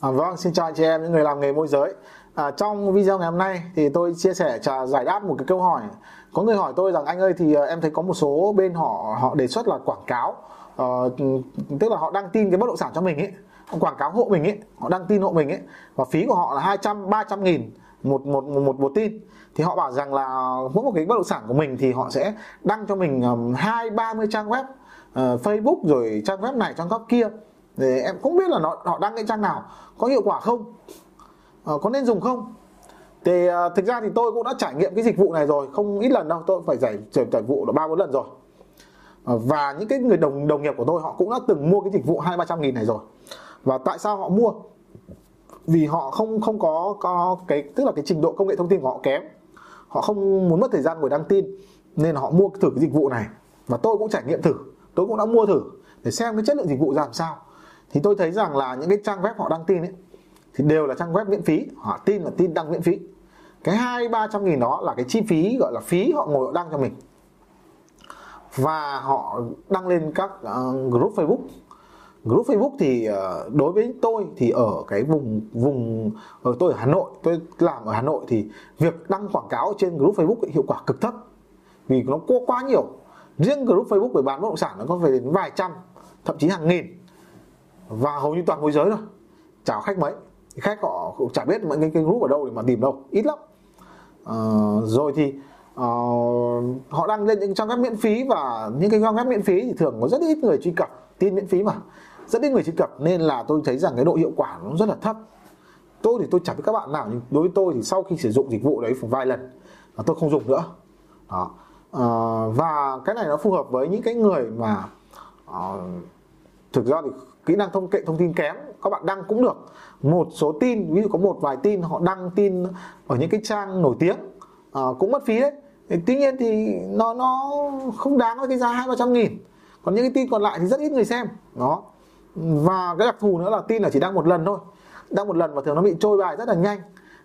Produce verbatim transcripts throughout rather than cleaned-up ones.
À, vâng, xin chào anh chị em những người làm nghề môi giới. à, Trong video ngày hôm nay thì tôi chia sẻ trả giải đáp một cái câu hỏi. Có người hỏi tôi rằng anh ơi thì em thấy có một số bên họ họ đề xuất là quảng cáo, à, tức là họ đăng tin cái bất động sản cho mình ấy, quảng cáo hộ mình ấy, họ đăng tin hộ mình ấy, và phí của họ là hai trăm ba trăm nghìn một, một, một, một, một tin. Thì họ bảo rằng là mỗi một cái bất động sản của mình thì họ sẽ đăng cho mình hai ba mươi trang web, uh, Facebook rồi trang web này trang web kia. Để em cũng biết là nó, họ đăng cái trang nào, có hiệu quả không, à, có nên dùng không. Thì à, thực ra thì tôi cũng đã trải nghiệm cái dịch vụ này rồi, không ít lần đâu, tôi phải giải trải vụ ba bốn lần rồi. à, Và những cái người đồng đồng nghiệp của tôi họ cũng đã từng mua cái dịch vụ hai ba trăm nghìn này rồi. Và tại sao họ mua? Vì họ không không có, có cái tức là cái trình độ công nghệ thông tin của họ kém, họ không muốn mất thời gian ngồi đăng tin nên họ mua thử cái dịch vụ này. Và tôi cũng trải nghiệm thử, tôi cũng đã mua thử để xem cái chất lượng dịch vụ ra làm sao. Thì tôi thấy rằng là những cái trang web họ đăng tin ấy, thì đều là trang web miễn phí, họ tin là tin đăng miễn phí. Cái hai ba trăm nghìn đó là cái chi phí gọi là phí họ ngồi họ đăng cho mình. Và họ đăng lên các uh, group Facebook. Group Facebook thì uh, đối với tôi thì ở cái vùng vùng ở tôi ở Hà Nội, tôi làm ở Hà Nội thì việc đăng quảng cáo trên group Facebook ấy, hiệu quả cực thấp. Vì nó có quá nhiều. Riêng group Facebook về bán bất động sản nó có phải đến vài trăm, thậm chí hàng nghìn. Và hầu như toàn môi giới rồi, chả có khách mấy. Khách họ cũng chả biết những cái group ở đâu để mà tìm đâu, ít lắm. à, Rồi thì à, họ đăng lên những trang web miễn phí. Và những cái trang web miễn phí thì thường có rất ít người truy cập, tin miễn phí mà rất ít người truy cập, nên là tôi thấy rằng cái độ hiệu quả nó rất là thấp. Tôi thì tôi chả biết các bạn nào, nhưng đối với tôi thì sau khi sử dụng dịch vụ đấy vài lần là tôi không dùng nữa đó. À, và cái này nó phù hợp với những cái người mà à, thực ra thì kỹ năng thông kệ thông tin kém, các bạn đăng cũng được. Một số tin, ví dụ có một vài tin họ đăng tin ở những cái trang nổi tiếng, à, cũng mất phí đấy. Tuy nhiên thì nó nó không đáng với cái giá hai ba trăm nghìn. Còn những cái tin còn lại thì rất ít người xem đó. Và cái đặc thù nữa là tin là chỉ đăng một lần thôi, đăng một lần và thường nó bị trôi bài rất là nhanh.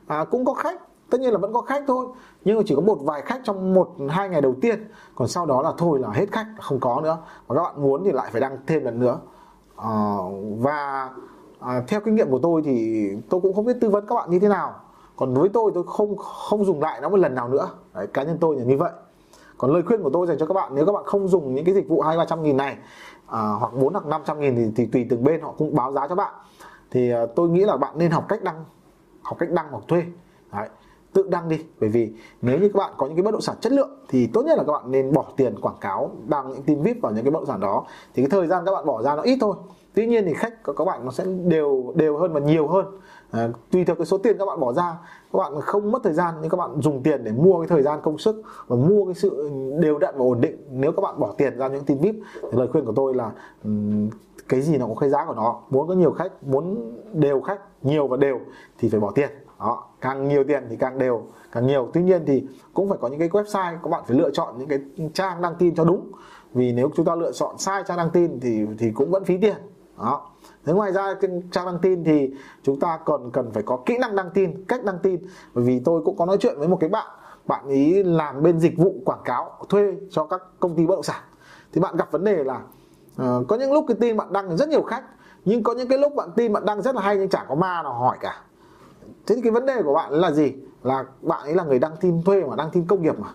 à, Cũng có khách, tất nhiên là vẫn có khách thôi, nhưng mà chỉ có một vài khách trong một hai ngày đầu tiên. Còn sau đó là thôi là hết khách, không có nữa. Và các bạn muốn thì lại phải đăng thêm lần nữa. À, và à, theo kinh nghiệm của tôi thì tôi cũng không biết tư vấn các bạn như thế nào. Còn với tôi tôi không không dùng lại nó một lần nào nữa. Đấy, cá nhân tôi là như vậy. Còn lời khuyên của tôi dành cho các bạn, nếu các bạn không dùng những cái dịch vụ hai ba trăm nghìn này, à, hoặc bốn hoặc năm trăm nghìn thì, thì tùy từng bên họ cũng báo giá cho bạn. Thì à, tôi nghĩ là bạn nên học cách đăng, học cách đăng hoặc thuê. Đấy, tự đăng đi. Bởi vì nếu như các bạn có những cái bất động sản chất lượng thì tốt nhất là các bạn nên bỏ tiền quảng cáo, đăng những tin vi ai pi vào những cái bất động sản đó. Thì cái thời gian các bạn bỏ ra nó ít thôi, tuy nhiên thì khách của các bạn nó sẽ đều đều hơn và nhiều hơn. à, Tùy theo cái số tiền các bạn bỏ ra, các bạn không mất thời gian, nhưng các bạn dùng tiền để mua cái thời gian công sức và mua cái sự đều đặn và ổn định. Nếu các bạn bỏ tiền ra những tin vi ai pi thì lời khuyên của tôi là um, cái gì nó có cái giá của nó. Muốn có nhiều khách, muốn đều khách, nhiều và đều thì phải bỏ tiền. Đó, càng nhiều tiền thì càng đều, càng nhiều. Tuy nhiên thì cũng phải có những cái website, các bạn phải lựa chọn những cái trang đăng tin cho đúng. Vì nếu chúng ta lựa chọn sai trang đăng tin thì thì cũng vẫn phí tiền. Đó. Thế ngoài ra trang đăng tin thì chúng ta còn cần phải có kỹ năng đăng tin, cách đăng tin. Bởi vì tôi cũng có nói chuyện với một cái bạn, bạn ấy làm bên dịch vụ quảng cáo thuê cho các công ty bất động sản. Thì bạn gặp vấn đề là uh, có những lúc cái tin bạn đăng rất nhiều khách, nhưng có những cái lúc bạn tin bạn đăng rất là hay nhưng chẳng có ma nào hỏi cả. Thế thì cái vấn đề của bạn là gì? Là bạn ấy là người đăng tin thuê mà, đăng tin công nghiệp mà,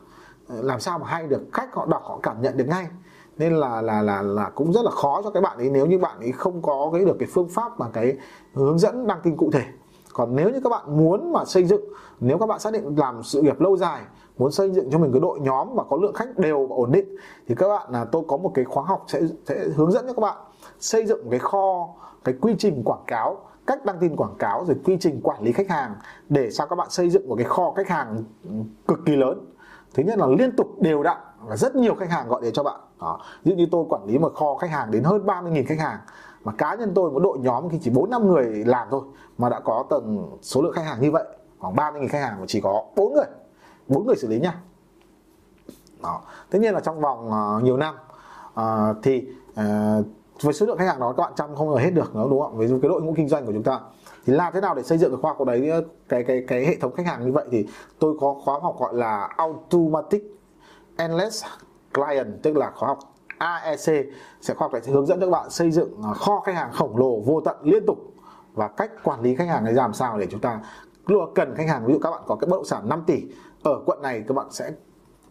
làm sao mà hay được, khách họ đọc họ cảm nhận được ngay. Nên là là là là cũng rất là khó cho cái bạn ấy nếu như bạn ấy không có cái được cái phương pháp mà cái hướng dẫn đăng tin cụ thể. Còn nếu như các bạn muốn mà xây dựng, nếu các bạn xác định làm sự nghiệp lâu dài, muốn xây dựng cho mình cái đội nhóm và có lượng khách đều và ổn định, thì các bạn là tôi có một cái khóa học sẽ, sẽ hướng dẫn cho các bạn xây dựng cái kho, cái quy trình quảng cáo, cách đăng tin quảng cáo, rồi quy trình quản lý khách hàng, để sao các bạn xây dựng một cái kho khách hàng cực kỳ lớn. Thứ nhất là liên tục đều đặn và rất nhiều khách hàng gọi đến cho bạn. Đó, ví dụ như tôi quản lý một kho khách hàng đến hơn ba mươi nghìn khách hàng, mà cá nhân tôi một đội nhóm khi chỉ bốn năm người làm thôi mà đã có tầng số lượng khách hàng như vậy, khoảng ba mươi nghìn khách hàng mà chỉ có bốn người, bốn người xử lý nha. Đó, tất nhiên là trong vòng uh, nhiều năm uh, thì uh, với số lượng khách hàng đó các bạn chăm không là hết được nữa, đúng không? Với cái đội ngũ kinh doanh của chúng ta thì làm thế nào để xây dựng cái khoa học đấy, cái cái cái hệ thống khách hàng như vậy, thì tôi có khóa học gọi là Automatic Endless Client, tức là khóa học a e xê, sẽ khóa học này sẽ hướng dẫn cho các bạn xây dựng kho khách hàng khổng lồ vô tận liên tục và cách quản lý khách hàng này làm sao để chúng ta luôn cần khách hàng. Ví dụ các bạn có cái bất động sản năm tỷ ở quận này, các bạn sẽ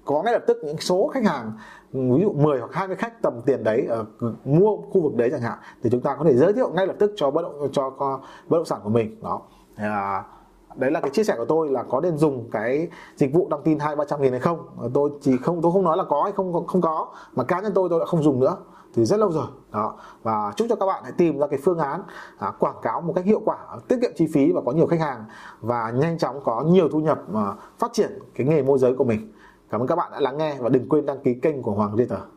có ngay lập tức những số khách hàng ví dụ mười hoặc hai mươi khách tầm tiền đấy ở mua khu vực đấy chẳng hạn, thì chúng ta có thể giới thiệu ngay lập tức cho bất động cho bất động sản của mình đó. À, đấy là cái chia sẻ của tôi là có nên dùng cái dịch vụ đăng tin hai ba trăm nghìn hay không. Tôi chỉ không tôi không nói là có hay không không có, mà cá nhân tôi tôi đã không dùng nữa thì rất lâu rồi đó. Và chúc cho các bạn hãy tìm ra cái phương án à, quảng cáo một cách hiệu quả, tiết kiệm chi phí và có nhiều khách hàng, và nhanh chóng có nhiều thu nhập mà phát triển cái nghề môi giới của mình. Cảm ơn các bạn đã lắng nghe và đừng quên đăng ký kênh của Hoang Realtor.